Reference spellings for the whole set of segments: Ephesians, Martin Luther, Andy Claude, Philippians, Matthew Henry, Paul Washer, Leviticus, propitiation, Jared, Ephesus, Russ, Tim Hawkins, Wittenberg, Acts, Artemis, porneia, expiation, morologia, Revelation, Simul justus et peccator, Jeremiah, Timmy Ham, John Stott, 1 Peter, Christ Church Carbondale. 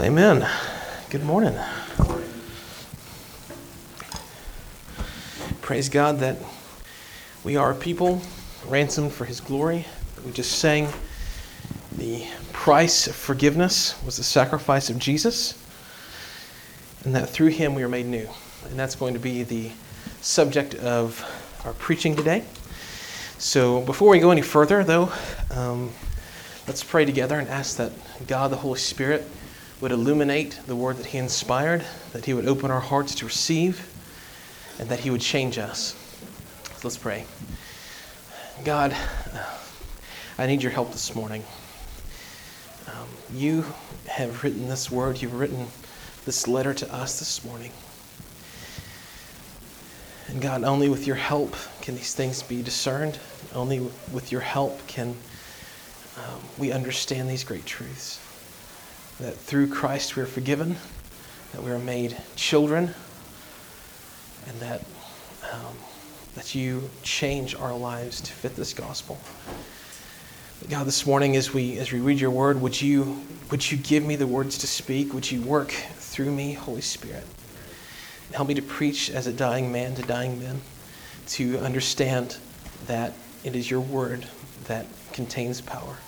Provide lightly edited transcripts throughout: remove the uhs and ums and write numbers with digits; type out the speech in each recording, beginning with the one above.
Amen. Good morning. Praise God that we are a people ransomed for His glory. We just sang the price of forgiveness was the sacrifice of Jesus, and that through Him we are made new. And that's going to be the subject of our preaching today. So before we go any further, though, let's pray together and ask that God, the Holy Spirit, would illuminate the word that He inspired, that He would open our hearts to receive, and that He would change us. So let's pray. God, I need your help this morning. You have written this word. You've written this letter to us this morning. And God, only with your help can these things be discerned. Only with your help can we understand these great truths. That through Christ we are forgiven, that we are made children, and that you change our lives to fit this gospel. But God, this morning as we read your word, would you give me the words to speak? Would you work through me, Holy Spirit? Help me to preach as a dying man to dying men, to understand that it is your word that contains power.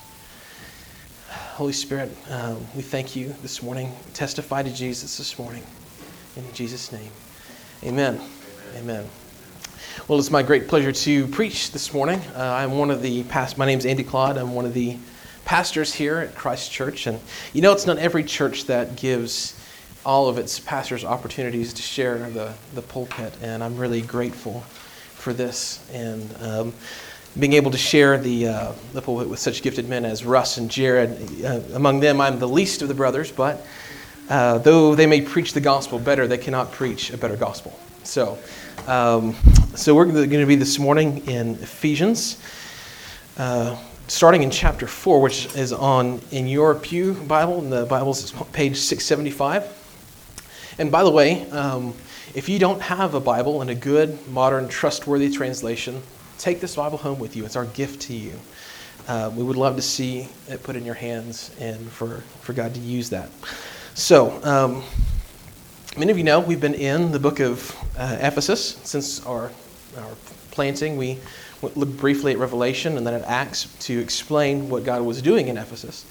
Holy Spirit, we thank you this morning. Testify to Jesus this morning. In Jesus' name, amen. Amen. Well, it's my great pleasure to preach this morning. My name's Andy Claude. I'm one of the pastors here at Christ Church. And you know, it's not every church that gives all of its pastors opportunities to share the pulpit. And I'm really grateful for this. And being able to share the pulpit with such gifted men as Russ and Jared. Among them, I'm the least of the brothers, but though they may preach the gospel better, they cannot preach a better gospel. So we're going to be this morning in Ephesians, starting in chapter 4, which is in your pew Bible, and the Bible's page 675. And by the way, if you don't have a Bible and a good, modern, trustworthy translation, take this Bible home with you. It's our gift to you. We would love to see it put in your hands and for God to use that. So, many of you know we've been in the book of Ephesus since our planting. We looked briefly at Revelation and then at Acts to explain what God was doing in Ephesus.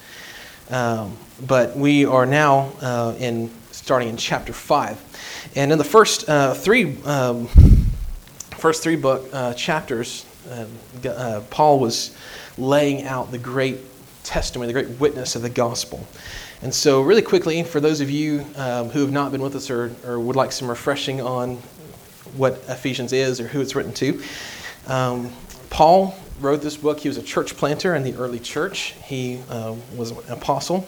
But we are now starting in chapter 5. And in the first three chapters, Paul was laying out the great testimony, the great witness of the gospel. And so really quickly, for those of you who have not been with us or would like some refreshing on what Ephesians is or who it's written to, Paul wrote this book. He was a church planter in the early church. He was an apostle,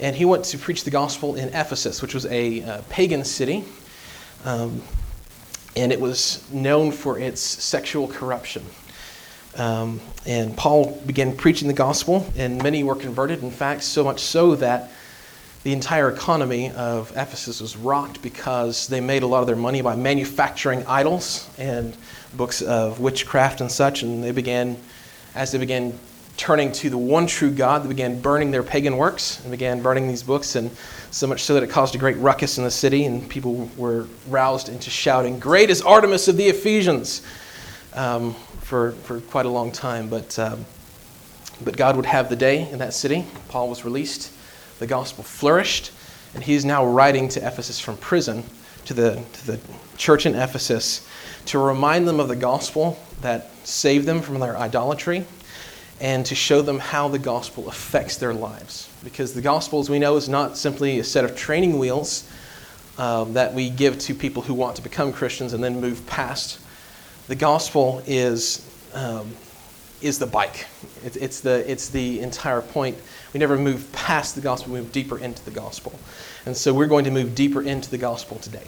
and he went to preach the gospel in Ephesus, which was a pagan city. And it was known for its sexual corruption. And Paul began preaching the gospel, and many were converted. In fact, so much so that the entire economy of Ephesus was rocked because they made a lot of their money by manufacturing idols and books of witchcraft and such. And as they began turning to the one true God, they began burning their pagan works and began burning these books, and so much so that it caused a great ruckus in the city, and people were roused into shouting, "Great is Artemis of the Ephesians," for quite a long time. But God would have the day in that city. Paul was released. The gospel flourished, and he is now writing to Ephesus from prison to the church in Ephesus to remind them of the gospel that saved them from their idolatry, and to show them how the gospel affects their lives. Because the gospel, as we know, is not simply a set of training wheels that we give to people who want to become Christians and then move past. The gospel is the bike. It's the entire point. We never move past the gospel. We move deeper into the gospel. And so we're going to move deeper into the gospel today.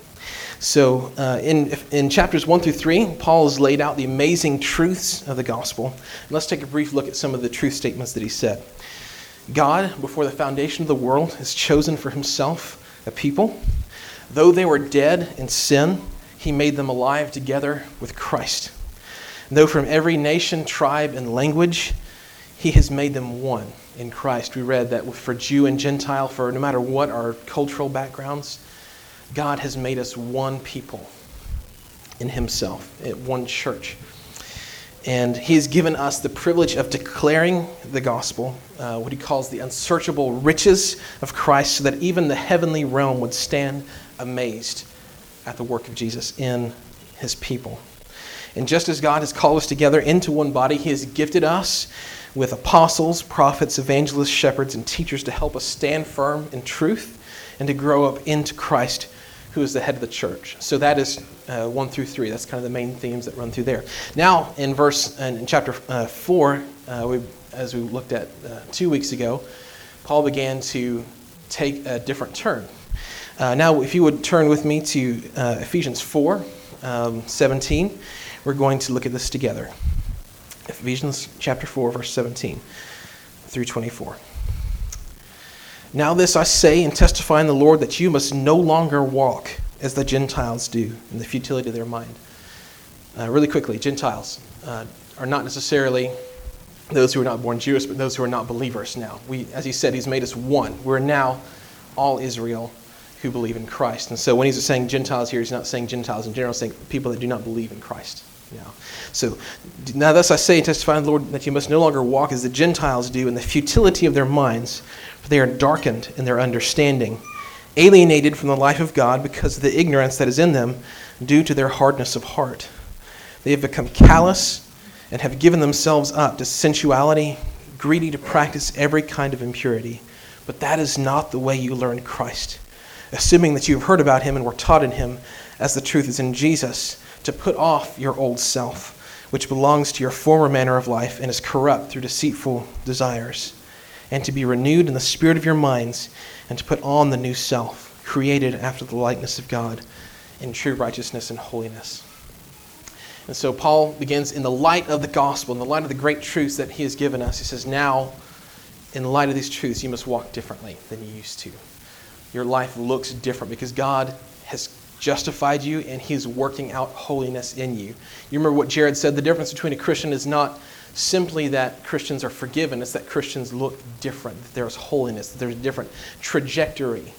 So in chapters 1 through 3, Paul has laid out the amazing truths of the gospel. And let's take a brief look at some of the truth statements that he said. God, before the foundation of the world, has chosen for himself a people. Though they were dead in sin, he made them alive together with Christ. And though from every nation, tribe, and language, he has made them one in Christ. We read that for Jew and Gentile, for no matter what our cultural backgrounds, God has made us one people in himself, at one church. And he has given us the privilege of declaring the gospel, what he calls the unsearchable riches of Christ, so that even the heavenly realm would stand amazed at the work of Jesus in his people. And just as God has called us together into one body, he has gifted us with apostles, prophets, evangelists, shepherds, and teachers to help us stand firm in truth and to grow up into Christ, who is the head of the church. So that is 1 through 3. That's kind of the main themes that run through there. Now, in chapter 4, as we looked at 2 weeks ago, Paul began to take a different turn. Now, if you would turn with me to Ephesians 4, 17, we're going to look at this together. Ephesians chapter 4, verse 17 through 24. Now this I say and testify in the Lord, that you must no longer walk as the Gentiles do, in the futility of their mind. Really quickly, Gentiles are not necessarily those who are not born Jewish, but those who are not believers now. As he said, he's made us one. We're now all Israel who believe in Christ. And so when he's saying Gentiles here, he's not saying Gentiles in general, he's saying people that do not believe in Christ. Now. So now thus I say and testify in the Lord, that you must no longer walk as the Gentiles do, in the futility of their minds, for they are darkened in their understanding, alienated from the life of God because of the ignorance that is in them due to their hardness of heart. They have become callous and have given themselves up to sensuality, greedy to practice every kind of impurity. But that is not the way you learned Christ, assuming that you have heard about him and were taught in him, as the truth is in Jesus, to put off your old self, which belongs to your former manner of life and is corrupt through deceitful desires, and to be renewed in the spirit of your minds, and to put on the new self, created after the likeness of God in true righteousness and holiness. And so Paul begins, in the light of the gospel, in the light of the great truths that he has given us, he says, now, in light of these truths, you must walk differently than you used to. Your life looks different because God has justified you, and he's working out holiness in you. You remember what Jared said, the difference between a Christian is not simply that Christians are forgiven, it's that Christians look different, that there's holiness, that there's a different trajectory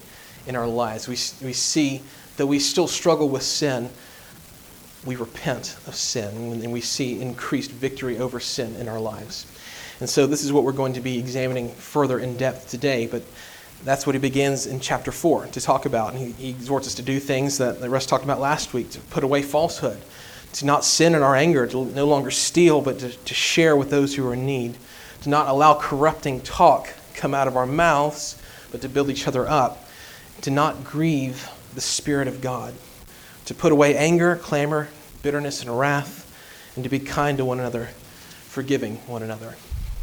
in our lives. We see that we still struggle with sin, we repent of sin, and we see increased victory over sin in our lives. And so this is what we're going to be examining further in depth today, but that's what he begins in chapter 4 to talk about. And he exhorts us to do things that Russ talked about last week, to put away falsehood, to not sin in our anger, to no longer steal, but to share with those who are in need, to not allow corrupting talk come out of our mouths, but to build each other up, to not grieve the Spirit of God, to put away anger, clamor, bitterness, and wrath, and to be kind to one another, forgiving one another.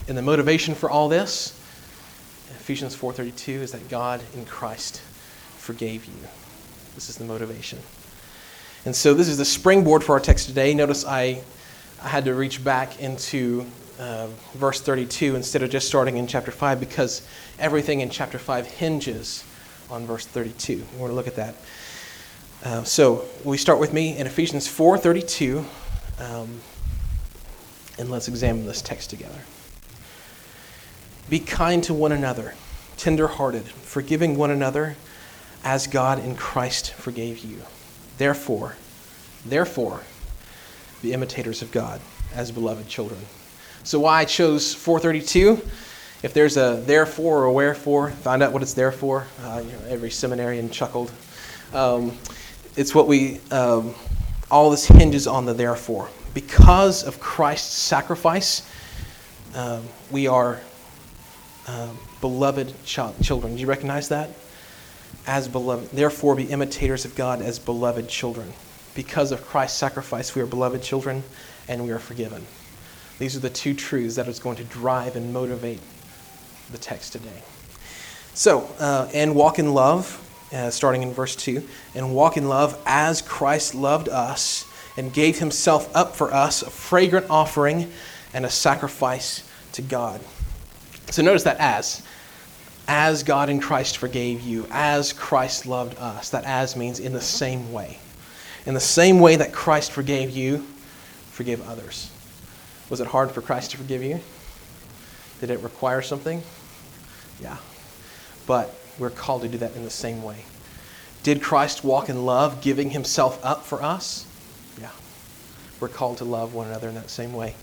And the motivation for all this, Ephesians 4:32, is that God in Christ forgave you. This is the motivation. And so this is the springboard for our text today. Notice I had to reach back into verse 32 instead of just starting in chapter 5, because everything in chapter 5 hinges on verse 32. We're going to look at that. So we start with me in Ephesians 4:32, and let's examine this text together. Be kind to one another, tender-hearted, forgiving one another, as God in Christ forgave you. Therefore, be imitators of God as beloved children. So why I chose 4:32, if there's a therefore or a wherefore, find out what it's there for. Every seminarian chuckled. It's what all this hinges on, the therefore. Because of Christ's sacrifice, we are beloved children. Do you recognize that? As beloved. Therefore, be imitators of God as beloved children. Because of Christ's sacrifice, we are beloved children, and we are forgiven. These are the two truths that is going to drive and motivate the text today. So, and walk in love, starting in verse 2. And walk in love as Christ loved us and gave himself up for us, a fragrant offering and a sacrifice to God. So notice that as God in Christ forgave you, as Christ loved us, that as means in the same way. In the same way that Christ forgave you, forgive others. Was it hard for Christ to forgive you? Did it require something? Yeah. But we're called to do that in the same way. Did Christ walk in love, giving himself up for us? Yeah. We're called to love one another in that same way.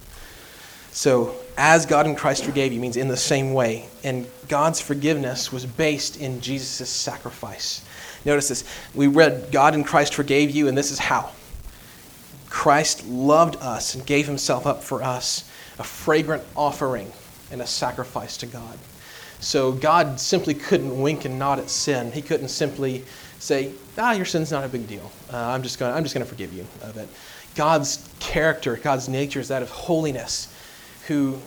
So, as God in Christ forgave you means in the same way. And God's forgiveness was based in Jesus' sacrifice. Notice this. We read, God in Christ forgave you, and this is how. Christ loved us and gave himself up for us, a fragrant offering and a sacrifice to God. So God simply couldn't wink and nod at sin. He couldn't simply say, your sin's not a big deal. I'm just going to forgive you of it. God's character, God's nature is that of holiness, who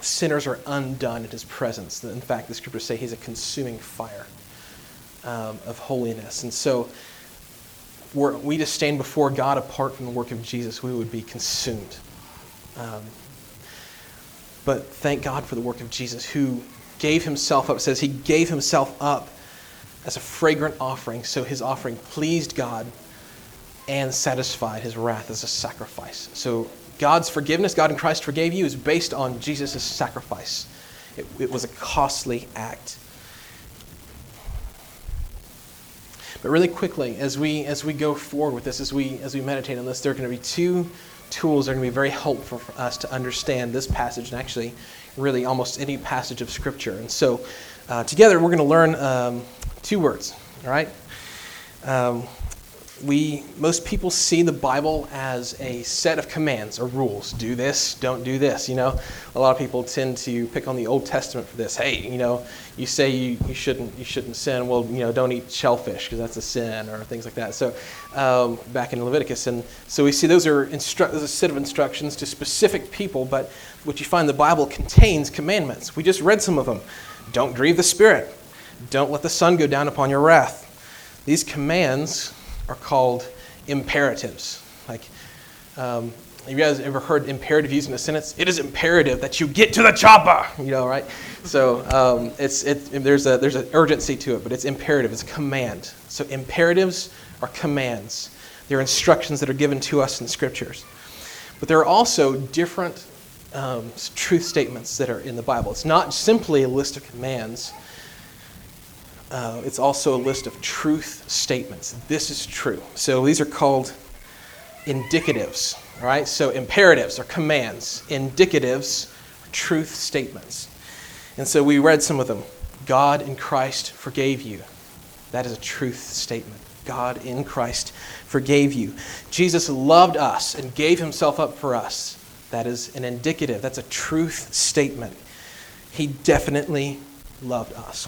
sinners are undone at his presence. In fact, the scriptures say he's a consuming fire of holiness. And so were we to stand before God apart from the work of Jesus, we would be consumed. But thank God for the work of Jesus, who gave himself up. It says he gave himself up as a fragrant offering. So his offering pleased God and satisfied his wrath as a sacrifice. So God's forgiveness, God in Christ forgave you, is based on Jesus' sacrifice. It was a costly act. But really quickly, as we go forward with this, as we meditate on this, there are going to be two tools that are going to be very helpful for us to understand this passage, and actually really almost any passage of Scripture. And so together we're going to learn two words, all right? Most people see the Bible as a set of commands or rules. Do this, don't do this. You know, a lot of people tend to pick on the Old Testament for this. Hey, you know, you say you shouldn't sin. Well, you know, don't eat shellfish because that's a sin, or things like that. So back in Leviticus, and so we see those are a set of instructions to specific people. But what you find the Bible contains commandments. We just read some of them. Don't grieve the Spirit. Don't let the sun go down upon your wrath. These commands are called imperatives. Like, have you guys ever heard imperative used in a sentence? It is imperative that you get to the chopper. You know, right? So there's an urgency to it, but it's imperative. It's a command. So imperatives are commands. They're instructions that are given to us in Scriptures. But there are also different truth statements that are in the Bible. It's not simply a list of commands. It's also a list of truth statements. This is true. So these are called indicatives, all right? So imperatives are commands. Indicatives are truth statements. And so we read some of them. God in Christ forgave you. That is a truth statement. God in Christ forgave you. Jesus loved us and gave himself up for us. That is an indicative. That's a truth statement. He definitely loved us.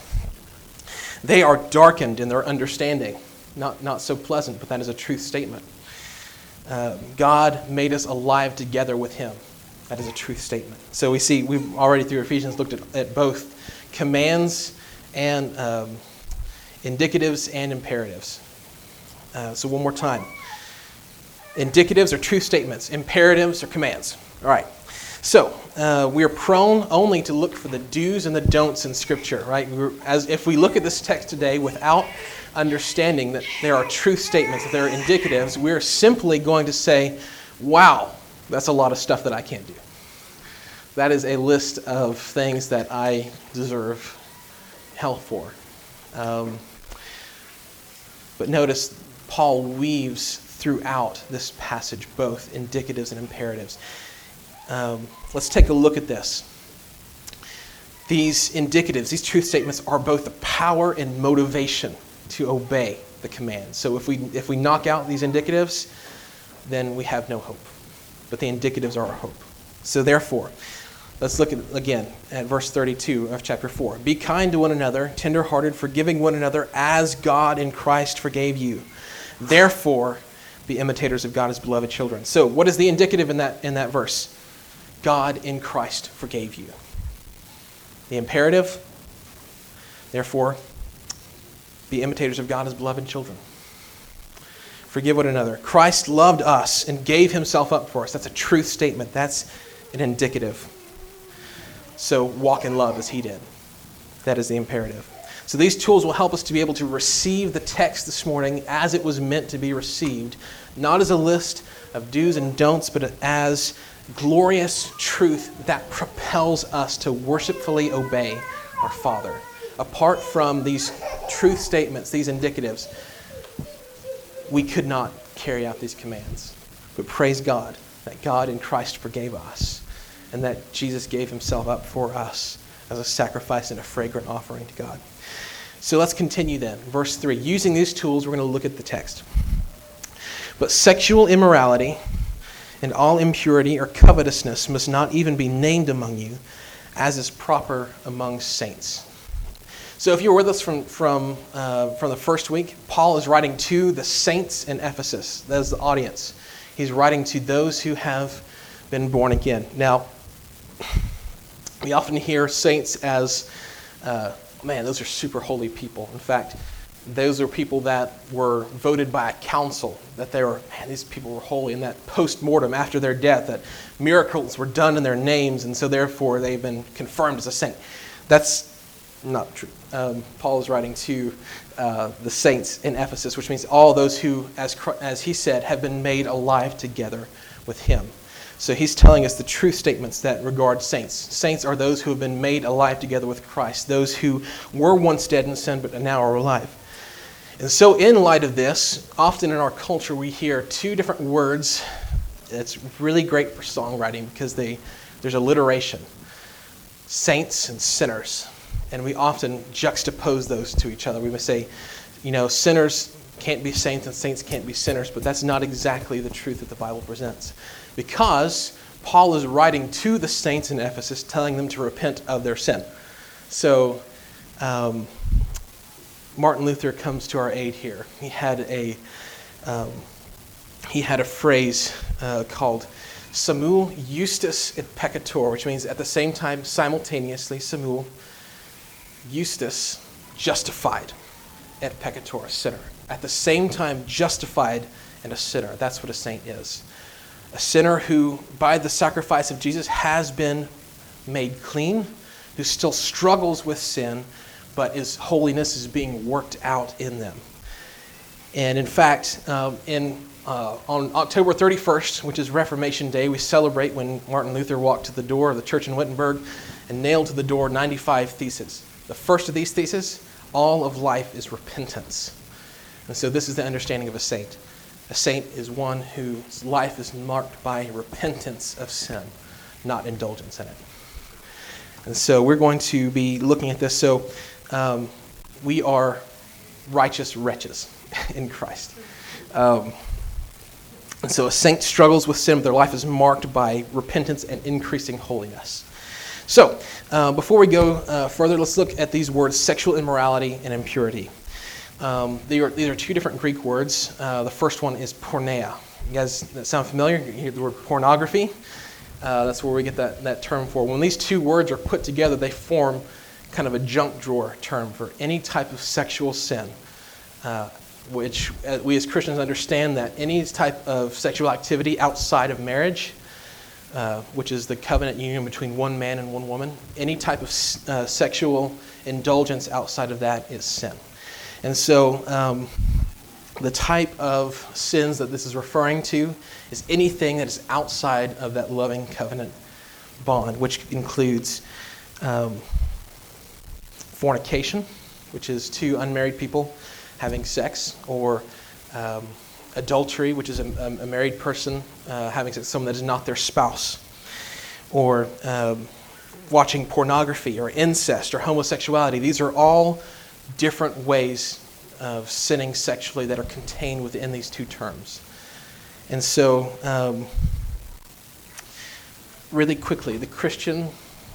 They are darkened in their understanding. Not so pleasant, but that is a truth statement. God made us alive together with him. That is a truth statement. So we see, we've already through Ephesians looked at both commands and indicatives and imperatives. So one more time. Indicatives are truth statements. Imperatives are commands. All right. So, we are prone only to look for the do's and the don'ts in Scripture, right? If we look at this text today without understanding that there are truth statements, that there are indicatives, we're simply going to say, wow, that's a lot of stuff that I can't do. That is a list of things that I deserve hell for. But notice Paul weaves throughout this passage both indicatives and imperatives. Let's take a look at this. These indicatives, these truth statements, are both the power and motivation to obey the command. So if we knock out these indicatives, then we have no hope. But the indicatives are our hope. So therefore, let's look again at verse 32 of chapter 4. Be kind to one another, tenderhearted, forgiving one another, as God in Christ forgave you. Therefore, be imitators of God as beloved children. So what is the indicative in that verse? God in Christ forgave you. The imperative, therefore, be imitators of God as beloved children. Forgive one another. Christ loved us and gave himself up for us. That's a truth statement. That's an indicative. So walk in love as he did. That is the imperative. So these tools will help us to be able to receive the text this morning as it was meant to be received, not as a list of do's and don'ts, but as glorious truth that propels us to worshipfully obey our Father. Apart from these truth statements, these indicatives, we could not carry out these commands. But praise God that God in Christ forgave us and that Jesus gave himself up for us as a sacrifice and a fragrant offering to God. So let's continue then. Verse 3. Using these tools, we're going to look at the text. But sexual immorality and all impurity or covetousness must not even be named among you, as is proper among saints. So if you were with us from the first week, Paul is writing to the saints in Ephesus. That is the audience. He's writing to those who have been born again. Now, we often hear saints as, man, those are super holy people. In fact, those are people that were voted by a council, that they were, man, these people were holy, and that post-mortem after their death, that miracles were done in their names, and so therefore they've been confirmed as a saint. That's not true. Paul is writing to the saints in Ephesus, which means all those who, as he said, have been made alive together with him. So he's telling us the truth statements that regard saints. Saints are those who have been made alive together with Christ, those who were once dead in sin but now are alive. And so in light of this, often in our culture we hear two different words. It's really great for songwriting because there's alliteration. Saints and sinners. And we often juxtapose those to each other. We may say, you know, sinners can't be saints and saints can't be sinners, but that's not exactly the truth that the Bible presents. Because Paul is writing to the saints in Ephesus, telling them to repent of their sin. So Martin Luther comes to our aid here. He had a phrase called Simul justus et peccator, which means at the same time, simultaneously, simul justus, justified, et peccator, a sinner. At the same time, justified and a sinner. That's what a saint is. A sinner who, by the sacrifice of Jesus, has been made clean, who still struggles with sin, but his holiness is being worked out in them. And in fact, on October 31st, which is Reformation Day, we celebrate when Martin Luther walked to the door of the church in Wittenberg and nailed to the door 95 theses. The first of these theses, all of life is repentance. And so this is the understanding of a saint. A saint is one whose life is marked by repentance of sin, not indulgence in it. And so we're going to be looking at this. So we are righteous wretches in Christ. And so a saint struggles with sin, but their life is marked by repentance and increasing holiness. So, before we go further, let's look at these words, sexual immorality and impurity. These are two different Greek words. The first one is porneia. You guys, that sound familiar? You hear the word pornography? That's where we get that term for. When these two words are put together, they form kind of a junk drawer term for any type of sexual sin, which we as Christians understand that any type of sexual activity outside of marriage, which is the covenant union between one man and one woman. Any type of sexual indulgence outside of that is sin. And so the type of sins that this is referring to is anything that is outside of that loving covenant bond, which includes fornication, which is two unmarried people having sex, or adultery, which is a married person having sex with someone that is not their spouse, or watching pornography, or incest, or homosexuality. These are all different ways of sinning sexually that are contained within these two terms. And so, really quickly, the Christian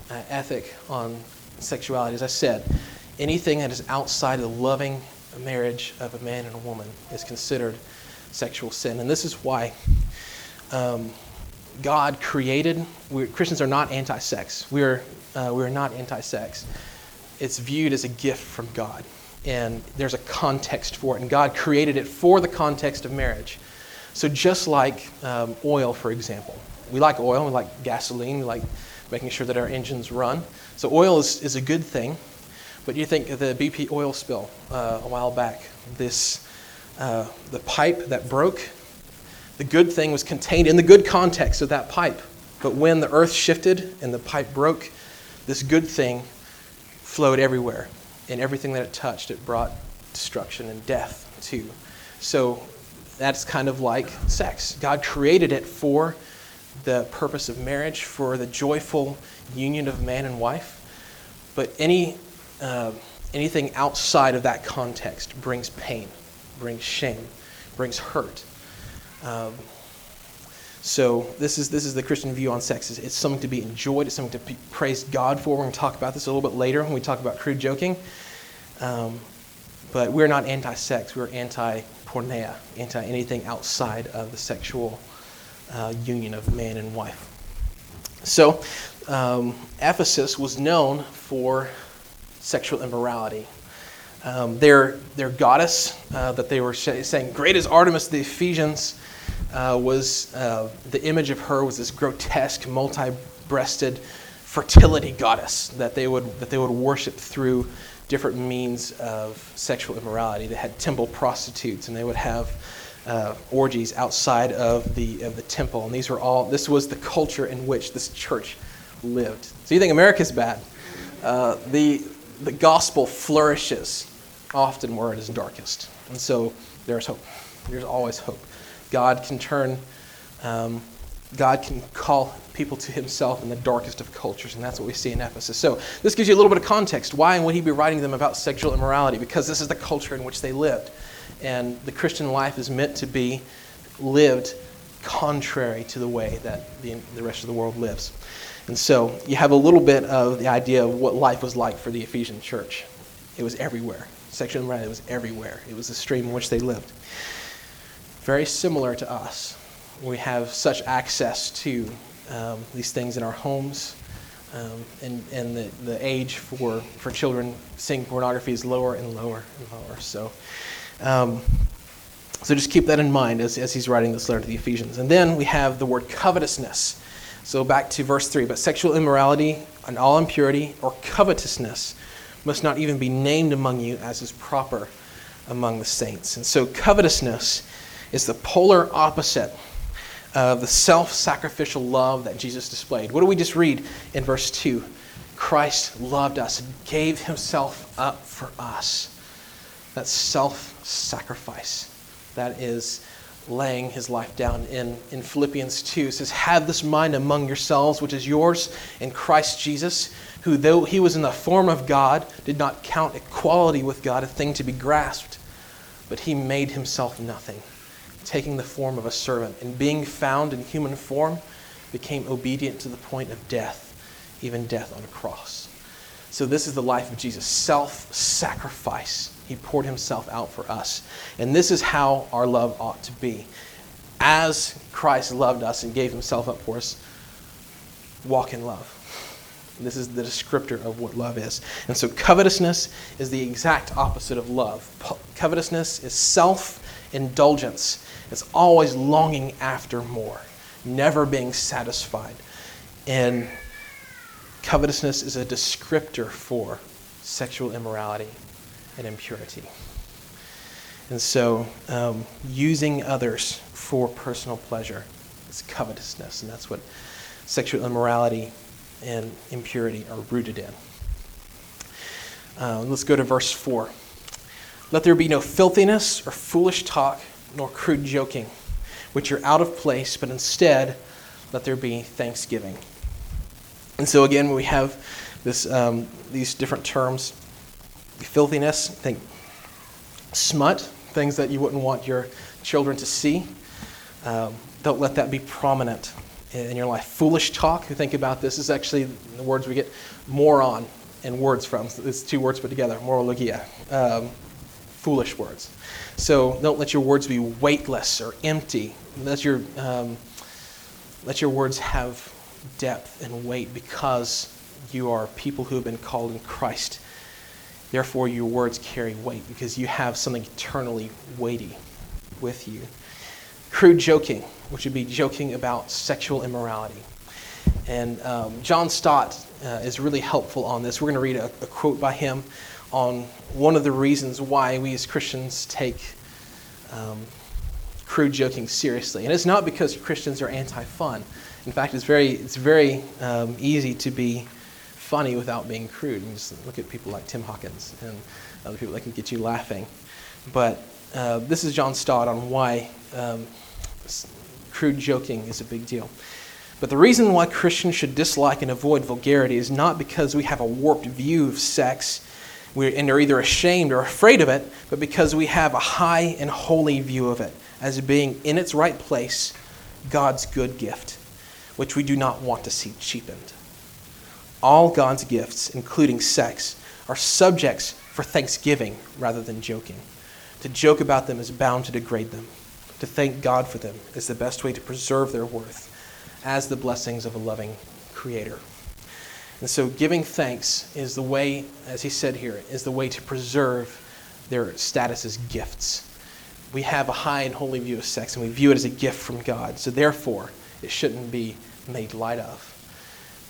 ethic on sexuality, as I said, anything that is outside the loving marriage of a man and a woman is considered sexual sin. And this is why God created, Christians are not anti-sex. We are not anti-sex. It's viewed as a gift from God. And there's a context for it. And God created it for the context of marriage. So just like oil, for example. We like oil, we like gasoline, we like making sure that our engines run. So oil is a good thing. But you think of the BP oil spill a while back. The pipe that broke, the good thing was contained in the good context of that pipe. But when the earth shifted and the pipe broke, this good thing flowed everywhere, and everything that it touched, it brought destruction and death to. So that's kind of like sex. God created it for the purpose of marriage, for the joyful union of man and wife. But anything outside of that context brings pain, brings shame, brings hurt. So this is the Christian view on sex. It's something to be enjoyed. It's something to be praised God for. We're going to talk about this a little bit later when we talk about crude joking. But we're not anti-sex. We're anti-porneia, anti-anything outside of the sexual union of man and wife. So Ephesus was known for sexual immorality. Their goddess that they were saying, great is Artemis, the Ephesians, the image of her was this grotesque, multi-breasted fertility goddess that they would worship through different means of sexual immorality. They had temple prostitutes, and they would have orgies outside of the temple. And this was the culture in which this church lived. So you think America's bad? The gospel flourishes often where it is darkest, and so there's hope. There's always hope. God can turn, God can call people to himself in the darkest of cultures, and that's what we see in Ephesus. So this gives you a little bit of context. Why would he be writing to them about sexual immorality? Because this is the culture in which they lived, and the Christian life is meant to be lived contrary to the way that the rest of the world lives. And so you have a little bit of the idea of what life was like for the Ephesian church. It was everywhere. Sexual immorality was everywhere. It was the stream in which they lived. Very similar to us. We have such access to these things in our homes, and the age for children seeing pornography is lower and lower and lower. So so just keep that in mind as he's writing this letter to the Ephesians. And then we have the word covetousness. So back to verse 3, but sexual immorality and all impurity or covetousness must not even be named among you as is proper among the saints. And so covetousness is the polar opposite of the self-sacrificial love that Jesus displayed. What do we just read in verse 2? Christ loved us and gave himself up for us. That's self-sacrifice. That is laying his life down. In Philippians 2, it says, have this mind among yourselves, which is yours in Christ Jesus, who though he was in the form of God, did not count equality with God a thing to be grasped, but he made himself nothing, taking the form of a servant, and being found in human form, became obedient to the point of death, even death on a cross. So this is the life of Jesus, self-sacrifice. He poured himself out for us. And this is how our love ought to be. As Christ loved us and gave himself up for us, walk in love. This is the descriptor of what love is. And so covetousness is the exact opposite of love. Covetousness is self-indulgence. It's always longing after more, never being satisfied. And covetousness is a descriptor for sexual immorality and impurity. And so using others for personal pleasure is covetousness, and that's what sexual immorality and impurity are rooted in. Let's go to verse 4. Let there be no filthiness or foolish talk, nor crude joking, which are out of place, but instead let there be thanksgiving. And so again, we have this these different terms. Filthiness, think smut, things that you wouldn't want your children to see. Don't let that be prominent in your life. Foolish talk, you think about this, is actually the words we get moron and words from. It's two words put together, morologia, foolish words. So don't let your words be weightless or empty. Let your words have depth and weight because you are people who have been called in Christ. Therefore, your words carry weight because you have something eternally weighty with you. Crude joking, which would be joking about sexual immorality. And John Stott is really helpful on this. We're going to read a quote by him on one of the reasons why we as Christians take crude joking seriously. And it's not because Christians are anti-fun. In fact, it's very easy to be funny without being crude. And just look at people like Tim Hawkins and other people that can get you laughing. But this is John Stott on why crude joking is a big deal. But the reason why Christians should dislike and avoid vulgarity is not because we have a warped view of sex and are either ashamed or afraid of it, but because we have a high and holy view of it as being in its right place, God's good gift, which we do not want to see cheapened. All God's gifts, including sex, are subjects for thanksgiving rather than joking. To joke about them is bound to degrade them. To thank God for them is the best way to preserve their worth as the blessings of a loving Creator. And so giving thanks is the way, as he said here, is the way to preserve their status as gifts. We have a high and holy view of sex, and we view it as a gift from God. So therefore, it shouldn't be made light of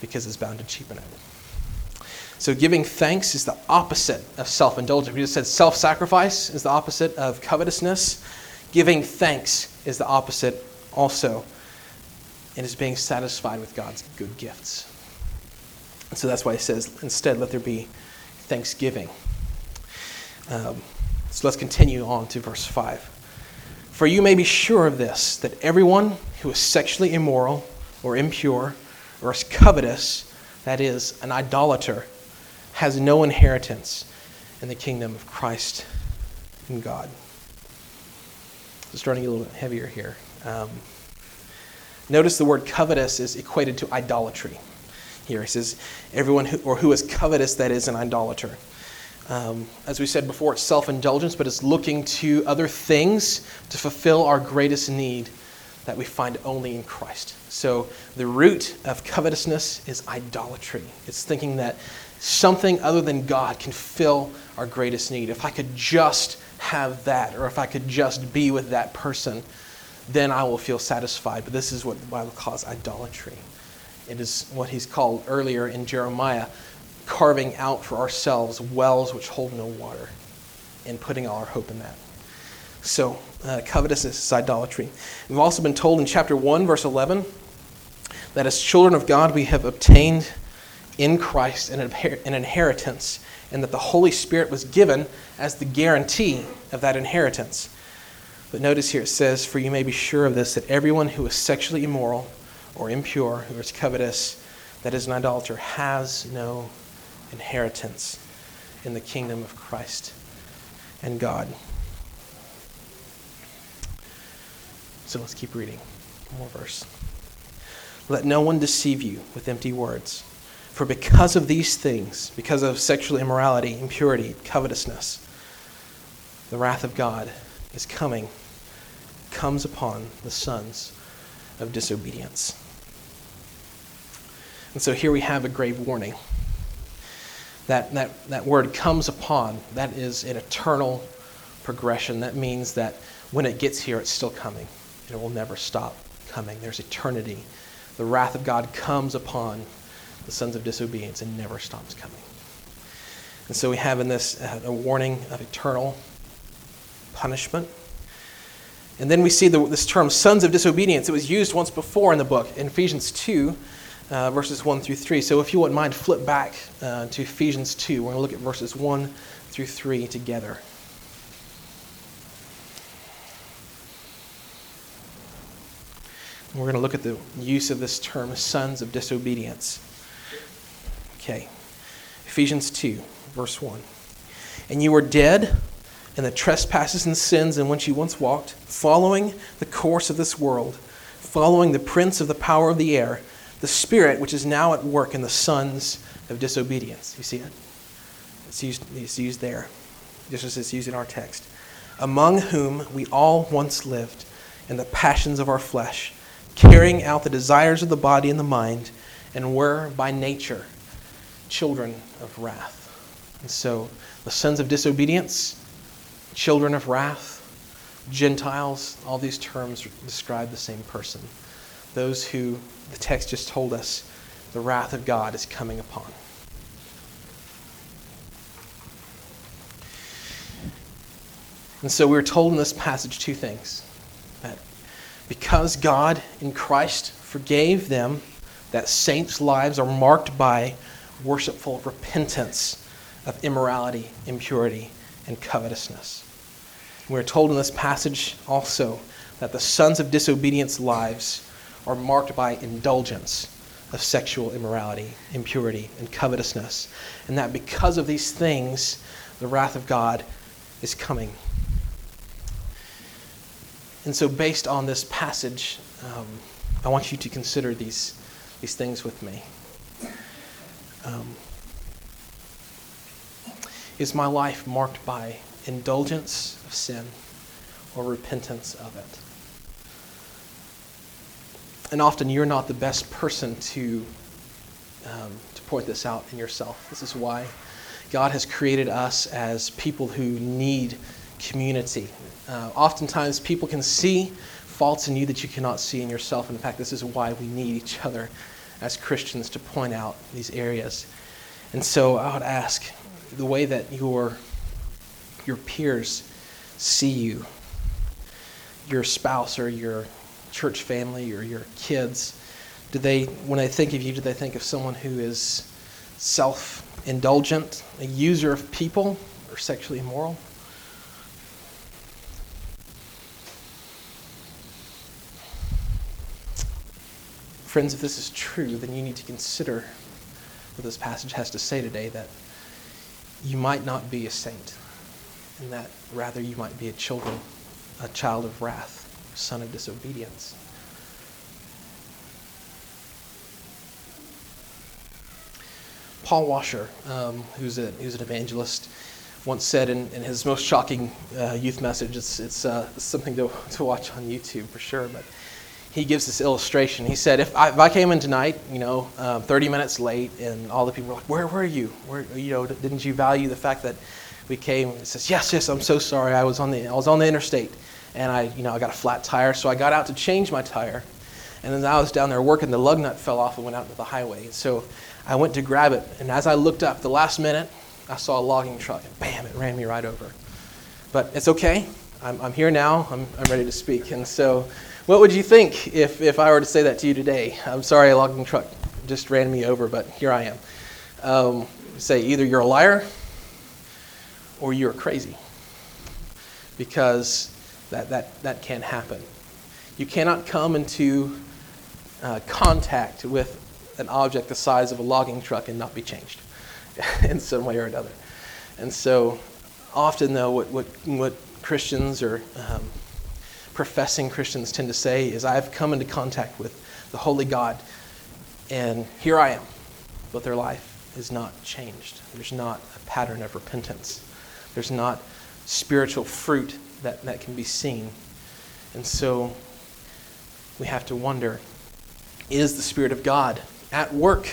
because it's bound to cheapen it. So giving thanks is the opposite of self-indulgence. We just said self-sacrifice is the opposite of covetousness. Giving thanks is the opposite also. It is being satisfied with God's good gifts. And so that's why it says, instead, let there be thanksgiving. So let's continue on to verse 5. For you may be sure of this, that everyone who is sexually immoral or impure or is covetous, that is, an idolater, has no inheritance in the kingdom of Christ and God. It's starting a little bit heavier here. Notice the word covetous is equated to idolatry. Here he says, everyone who is covetous, that is, an idolater. As we said before, it's self-indulgence, but it's looking to other things to fulfill our greatest need that we find only in Christ. So the root of covetousness is idolatry. It's thinking that something other than God can fill our greatest need. If I could just have that, or if I could just be with that person, then I will feel satisfied. But this is what the Bible calls idolatry. It is what he's called earlier in Jeremiah, carving out for ourselves wells which hold no water and putting all our hope in that. So covetousness is idolatry. We've also been told in chapter 1, verse 11, that as children of God we have obtained in Christ an inheritance, and that the Holy Spirit was given as the guarantee of that inheritance. But notice here it says, for you may be sure of this, that everyone who is sexually immoral or impure, who is covetous, that is an idolater, has no inheritance in the kingdom of Christ and God. So let's keep reading. One more verse. Let no one deceive you with empty words, for because of these things, because of sexual immorality, impurity, covetousness, the wrath of God is comes upon the sons of disobedience. And so here we have a grave warning. That word comes upon, that is an eternal progression. That means that when it gets here, it's still coming. And it will never stop coming. There's eternity. The wrath of God comes upon the sons of disobedience and never stops coming. And so we have in this a warning of eternal punishment. And then we see this term, sons of disobedience. It was used once before in the book, in Ephesians 2, verses 1 through 3. So if you wouldn't mind, flip back to Ephesians 2. We're going to look at verses 1 through 3 together. And we're going to look at the use of this term, sons of disobedience. Okay. Ephesians 2, verse 1. And you were dead and the trespasses and sins in which you once walked, following the course of this world, following the prince of the power of the air, the spirit which is now at work in the sons of disobedience. You see it? It's used there, just as it's used in our text. Among whom we all once lived in the passions of our flesh, carrying out the desires of the body and the mind, and were by nature children of wrath. And so the sons of disobedience, children of wrath, Gentiles, all these terms describe the same person. Those who, the text just told us, the wrath of God is coming upon. And so we're told in this passage two things. That because God in Christ forgave them, that saints' lives are marked by worshipful repentance of immorality, impurity, and covetousness. We're told in this passage also that the sons of disobedience lives are marked by indulgence of sexual immorality, impurity, and covetousness, and that because of these things, the wrath of God is coming. And so based on this passage, I want you to consider these things with me. Is my life marked by indulgence of sin or repentance of it? And often you're not the best person to point this out in yourself. This is why God has created us as people who need community. Oftentimes people can see faults in you that you cannot see in yourself. In fact, this is why we need each other as Christians to point out these areas. And so I would ask, the way that your peers see you, your spouse or your church family or your kids, do they, when they think of you, do they think of someone who is self-indulgent, a user of people, or sexually immoral? Friends, if this is true, then you need to consider what this passage has to say today, that you might not be a saint, and that rather you might be a child of wrath, son of disobedience. Paul Washer, who's an evangelist, once said in his most shocking youth message, it's something to watch on YouTube for sure, but he gives this illustration. He said, if I came in tonight, 30 minutes late, and all the people were like, where were you? Didn't you value the fact that we came? He says, yes, I'm so sorry. I was on the interstate, and I got a flat tire, so I got out to change my tire. And then I was down there working, the lug nut fell off and went out into the highway. So I went to grab it, and as I looked up, the last minute, I saw a logging truck, and bam, it ran me right over. But it's okay. I'm here now. I'm ready to speak. And so what would you think if I were to say that to you today? I'm sorry a logging truck just ran me over, but here I am. Say either you're a liar or you're crazy, because that can happen. You cannot come into contact with an object the size of a logging truck and not be changed in some way or another. And so often, though, what Christians or professing Christians tend to say is, I've come into contact with the holy God, and here I am, but their life is not changed. There's not a pattern of repentance. There's not spiritual fruit that can be seen. And so we have to wonder, is the Spirit of God at work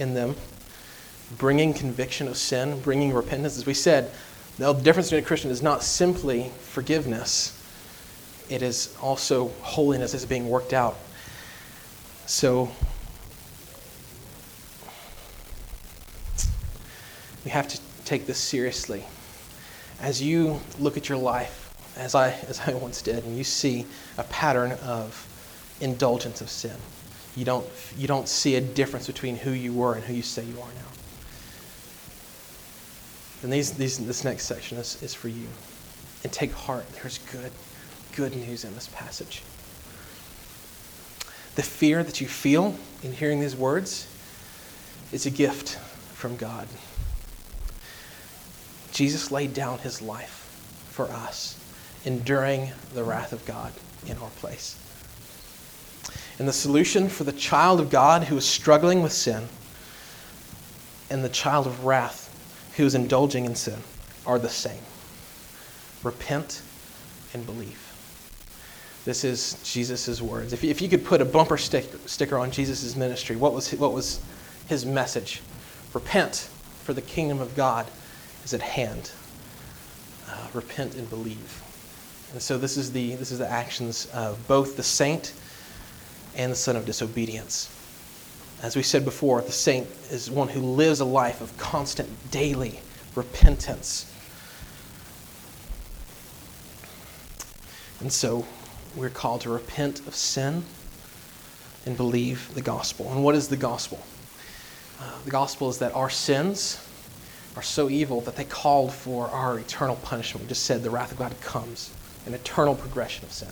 in them, bringing conviction of sin, bringing repentance? As we said, the difference between a Christian is not simply forgiveness. It is also holiness that is being worked out. So we have to take this seriously. As you look at your life, as I once did, and you see a pattern of indulgence of sin, you don't see a difference between who you were and who you say you are now. And this next section is for you. And take heart, there's good news in this passage. The fear that you feel in hearing these words is a gift from God. Jesus laid down his life for us, enduring the wrath of God in our place. And the solution for the child of God who is struggling with sin and the child of wrath who is indulging in sin are the same. Repent and believe. This is Jesus' words. If you could put a bumper sticker on Jesus' ministry, what was his message? Repent, for the kingdom of God is at hand. Repent and believe. And so this is the actions of both the saint and the son of disobedience. As we said before, the saint is one who lives a life of constant daily repentance. And so we're called to repent of sin and believe the gospel. And what is the gospel? The gospel is that our sins are so evil that they called for our eternal punishment. We just said the wrath of God comes, an eternal progression of sin.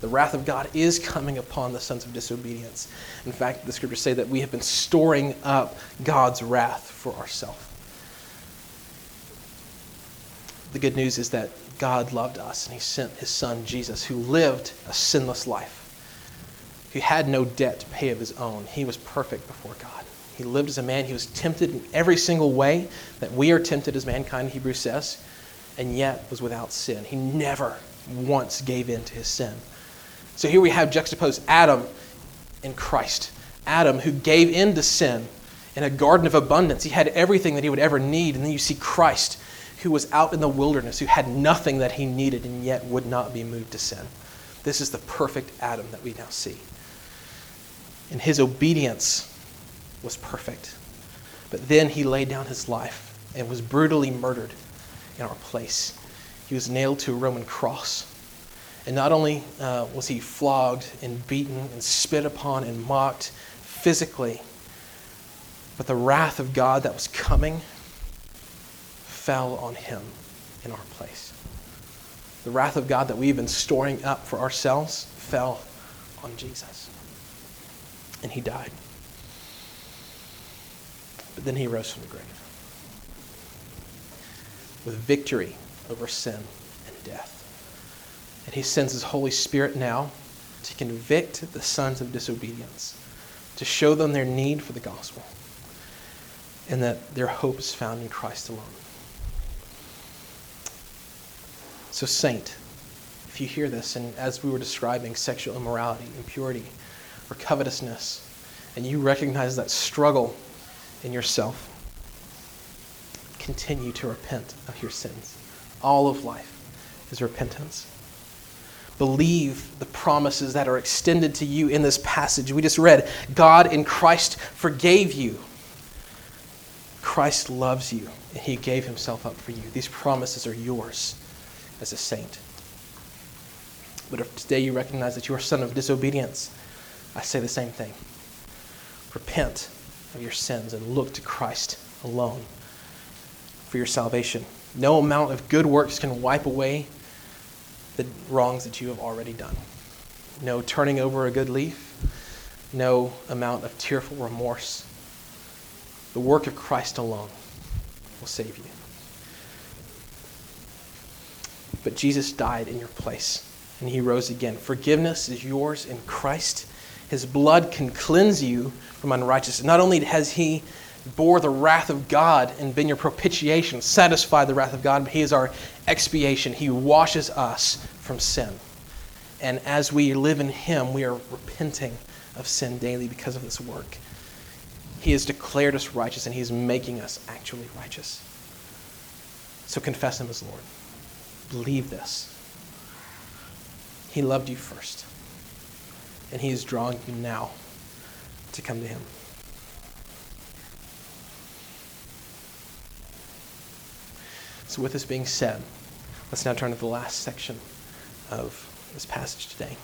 The wrath of God is coming upon the sons of disobedience. In fact, the scriptures say that we have been storing up God's wrath for ourselves. The good news is that God loved us and he sent his son Jesus, who lived a sinless life, who had no debt to pay of his own. He was perfect before God. He lived as a man. He was tempted in every single way that we are tempted as mankind, Hebrews says, and yet was without sin. He never once gave in to his sin. So here we have juxtaposed Adam and Christ. Adam, who gave in to sin in a garden of abundance. He had everything that he would ever need. And then you see Christ, who was out in the wilderness, who had nothing that he needed and yet would not be moved to sin. This is the perfect Adam that we now see. And his obedience was perfect. But then he laid down his life and was brutally murdered in our place. He was nailed to a Roman cross. And not only was he flogged and beaten and spit upon and mocked physically, but the wrath of God that was coming fell on him in our place. The wrath of God that we've been storing up for ourselves fell on Jesus. And he died. But then he rose from the grave with victory over sin and death. And he sends his Holy Spirit now to convict the sons of disobedience, to show them their need for the gospel, and that their hope is found in Christ alone. So, saint, if you hear this, and as we were describing sexual immorality, impurity, or covetousness, and you recognize that struggle in yourself, continue to repent of your sins. All of life is repentance. Believe the promises that are extended to you in this passage. We just read, God in Christ forgave you. Christ loves you, and he gave himself up for you. These promises are yours as a saint. But if today you recognize that you are a son of disobedience, I say the same thing. Repent of your sins and look to Christ alone for your salvation. No amount of good works can wipe away the wrongs that you have already done. No turning over a good leaf. No amount of tearful remorse. The work of Christ alone will save you. But Jesus died in your place, and he rose again. Forgiveness is yours in Christ. His blood can cleanse you from unrighteousness. Not only has he bore the wrath of God and been your propitiation, satisfied the wrath of God, but he is our expiation. He washes us from sin. And as we live in him, we are repenting of sin daily because of this work. He has declared us righteous, and he is making us actually righteous. So confess him as Lord. Believe this. He loved you first, and he is drawing you now to come to him. So with this being said, let's now turn to the last section of this passage today.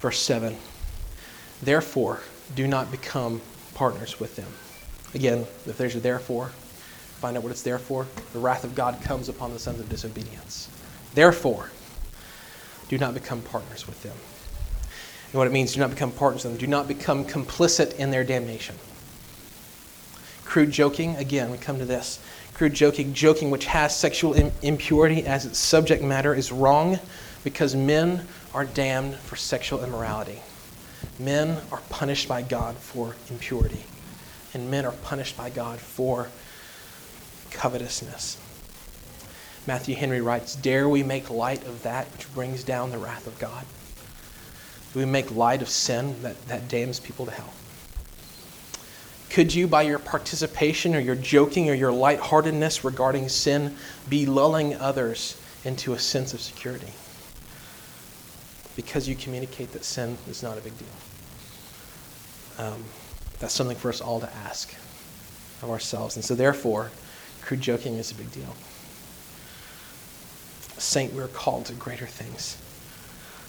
Verse 7, therefore, do not become partners with them. Again, if there's a therefore, find out what it's there for. The wrath of God comes upon the sons of disobedience. Therefore, do not become partners with them. And what it means, do not become partners with them. Do not become complicit in their damnation. Crude joking, again, we come to this. Crude joking which has sexual impurity as its subject matter is wrong because men are damned for sexual immorality. Men are punished by God for impurity. And men are punished by God for covetousness. Matthew Henry writes, dare we make light of that which brings down the wrath of God? Do we make light of sin that damns people to hell? Could you, by your participation or your joking or your lightheartedness regarding sin, be lulling others into a sense of security? Because you communicate that sin is not a big deal. That's something for us all to ask of ourselves. And so therefore, crude joking is a big deal. Saint, we are called to greater things.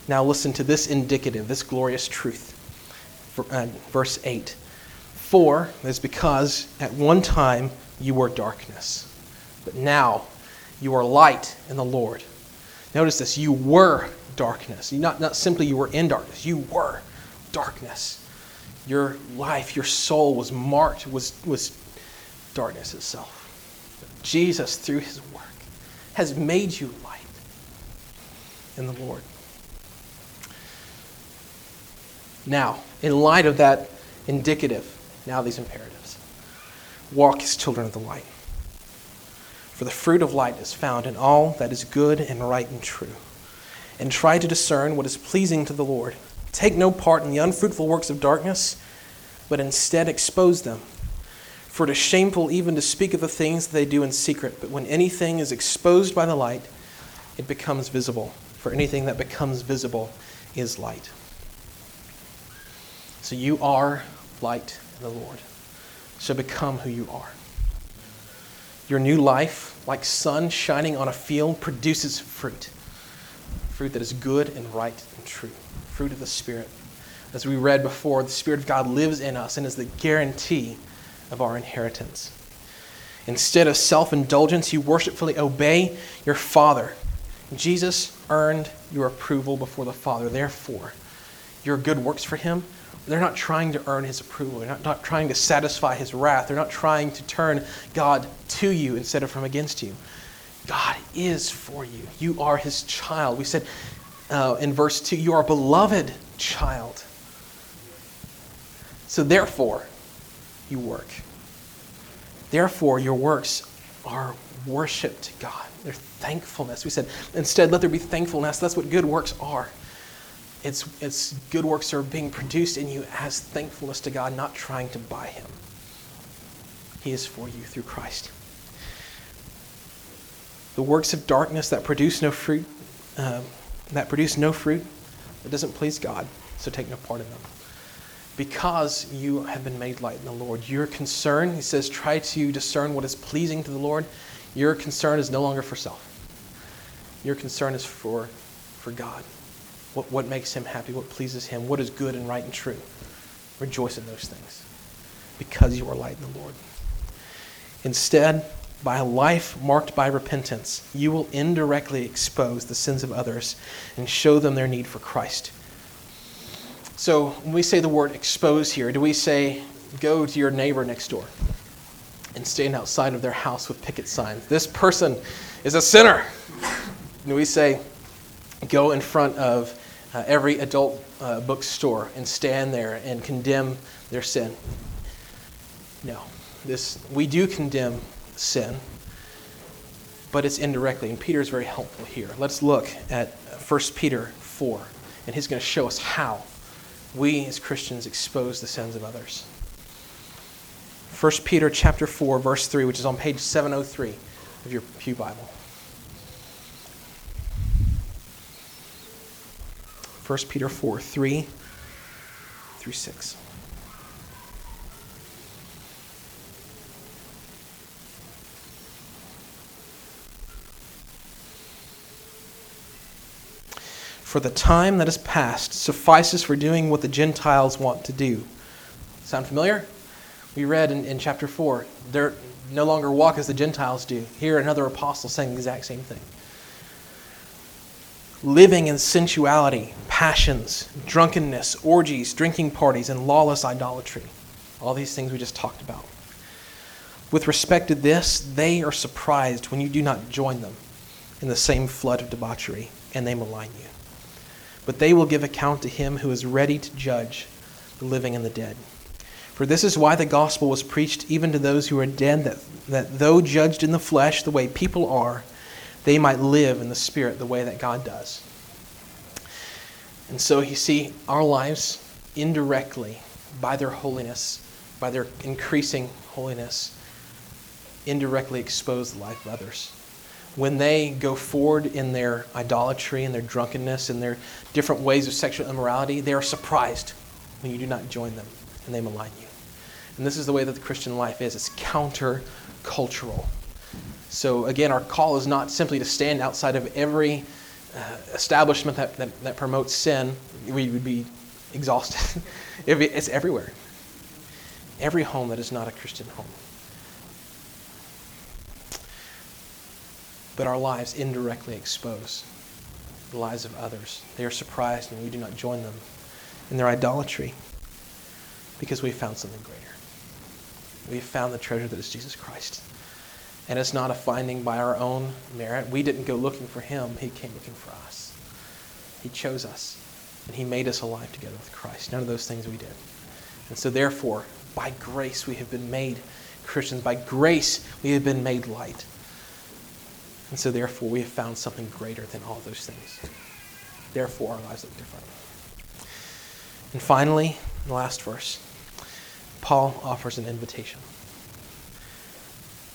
Now listen to this indicative, this glorious truth. Verse 8. For that's because at one time you were darkness, but now you are light in the Lord. Notice this, you were darkness. Not simply you were in darkness, you were darkness. Your life, your soul was marked, was darkness itself. But Jesus, through his work, has made you light in the Lord. Now, in light of that indicative, now these imperatives, walk as children of the light. For the fruit of light is found in all that is good and right and true. And try to discern what is pleasing to the Lord. Take no part in the unfruitful works of darkness, but instead expose them. For it is shameful even to speak of the things that they do in secret. But when anything is exposed by the light, it becomes visible. For anything that becomes visible is light. So you are light in the Lord. So become who you are. Your new life, like sun shining on a field, produces fruit. Fruit that is good and right and true. Fruit of the Spirit. As we read before, the Spirit of God lives in us and is the guarantee of our inheritance. Instead of self-indulgence, you worshipfully obey your Father. Jesus earned your approval before the Father. Therefore, your good works for him, they're not trying to earn his approval. They're not trying to satisfy his wrath. They're not trying to turn God to you instead of from against you. God is for you. You are his child. We said in verse 2, you are a beloved child. So therefore, you work. Therefore, your works are worship to God. They're thankfulness. We said, instead, let there be thankfulness. That's what good works are. It's good works are being produced in you as thankfulness to God, not trying to buy him. He is for you through Christ. The works of darkness that produce no fruit, that doesn't please God, so take no part in them. Because you have been made light in the Lord, your concern, he says, try to discern what is pleasing to the Lord. Your concern is no longer for self. Your concern is for God. What makes him happy, what pleases him, what is good and right and true. Rejoice in those things because you are light in the Lord. Instead, by a life marked by repentance, you will indirectly expose the sins of others and show them their need for Christ. So when we say the word expose here, do we say go to your neighbor next door and stand outside of their house with picket signs? This person is a sinner. Do we say go in front of every adult bookstore and stand there and condemn their sin? No. We do condemn sin, but it's indirectly. And Peter is very helpful here. Let's look at 1 Peter 4, and he's going to show us how we as Christians expose the sins of others. 1 Peter chapter 4, verse 3, which is on page 703 of your Pew Bible. 1 Peter 4, 3 through 6. For the time that is past suffices for doing what the Gentiles want to do. Sound familiar? We read in chapter 4, they no longer walk as the Gentiles do. Here another apostle saying the exact same thing. Living in sensuality, passions, drunkenness, orgies, drinking parties, and lawless idolatry. All these things we just talked about. With respect to this, they are surprised when you do not join them in the same flood of debauchery, and they malign you. But they will give account to him who is ready to judge the living and the dead. For this is why the gospel was preached even to those who are dead, that though judged in the flesh the way people are, they might live in the Spirit the way that God does. And so you see our lives indirectly, by their holiness, by their increasing holiness, indirectly expose the life of others. When they go forward in their idolatry and their drunkenness and their different ways of sexual immorality, they are surprised when you do not join them and they malign you. And this is the way that the Christian life is. It's counter-cultural. So again, our call is not simply to stand outside of every establishment that promotes sin. We would be exhausted. It's everywhere. every home that is not a Christian home. But our lives indirectly expose the lives of others. They are surprised and we do not join them in their idolatry because we found something greater. We found the treasure that is Jesus Christ. And it's not a finding by our own merit. We didn't go looking for him. He came looking for us. He chose us. And he made us alive together with Christ. None of those things we did. And so therefore, by grace we have been made Christians. By grace we have been made light. And so therefore we have found something greater than all those things. Therefore our lives look different. And finally, in the last verse, Paul offers an invitation.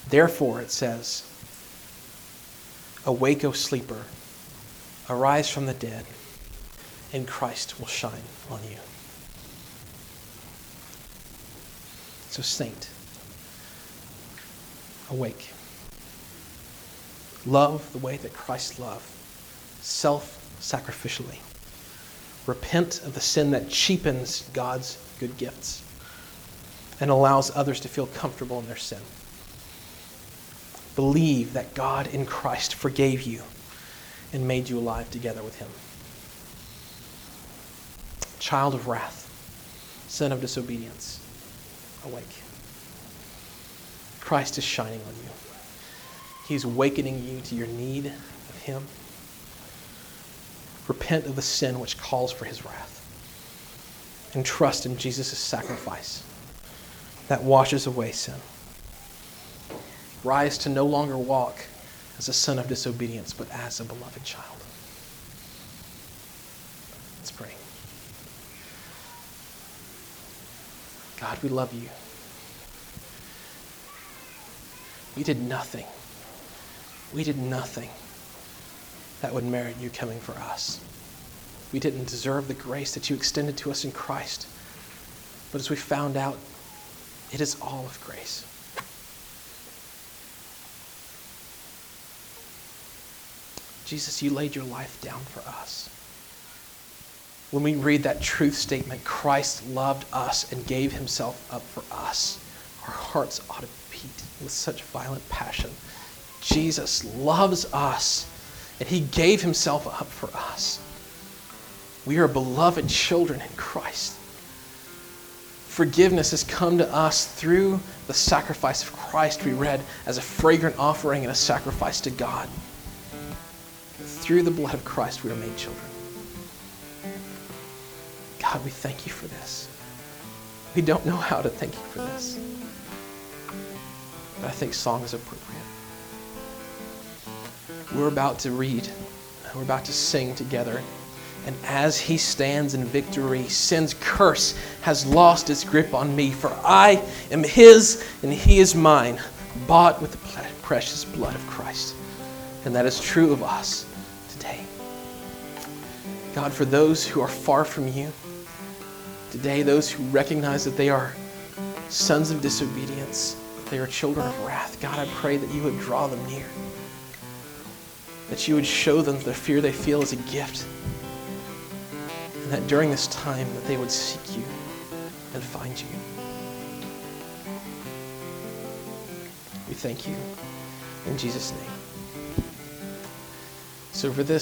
Therefore, it says, awake, O sleeper, arise from the dead, and Christ will shine on you. So, saint, awake. Love the way that Christ loved, self-sacrificially. Repent of the sin that cheapens God's good gifts and allows others to feel comfortable in their sin. Believe that God in Christ forgave you and made you alive together with him. Child of wrath, son of disobedience, awake. Christ is shining on you. He's awakening you to your need of him. Repent of the sin which calls for his wrath and trust in Jesus' sacrifice that washes away sin. Rise to no longer walk as a son of disobedience, but as a beloved child. Let's pray. God, we love you. We did nothing. We did nothing that would merit you coming for us. We didn't deserve the grace that you extended to us in Christ. But as we found out, it is all of grace. Jesus, you laid your life down for us. When we read that truth statement, Christ loved us and gave himself up for us, our hearts ought to beat with such violent passion. Jesus loves us, and he gave himself up for us. We are beloved children in Christ. Forgiveness has come to us through the sacrifice of Christ, we read, as a fragrant offering and a sacrifice to God. Through the blood of Christ, we are made children. God, we thank you for this. We don't know how to thank you for this. But I think song is appropriate. We're about to read. We're about to sing together. And as he stands in victory, sin's curse has lost its grip on me. For I am his and he is mine, bought with the precious blood of Christ. And that is true of us today. God, for those who are far from you today, those who recognize that they are sons of disobedience, that they are children of wrath, God, I pray that you would draw them near, that you would show them the fear they feel is a gift, and that during this time that they would seek you and find you. We thank you in Jesus' name. So for this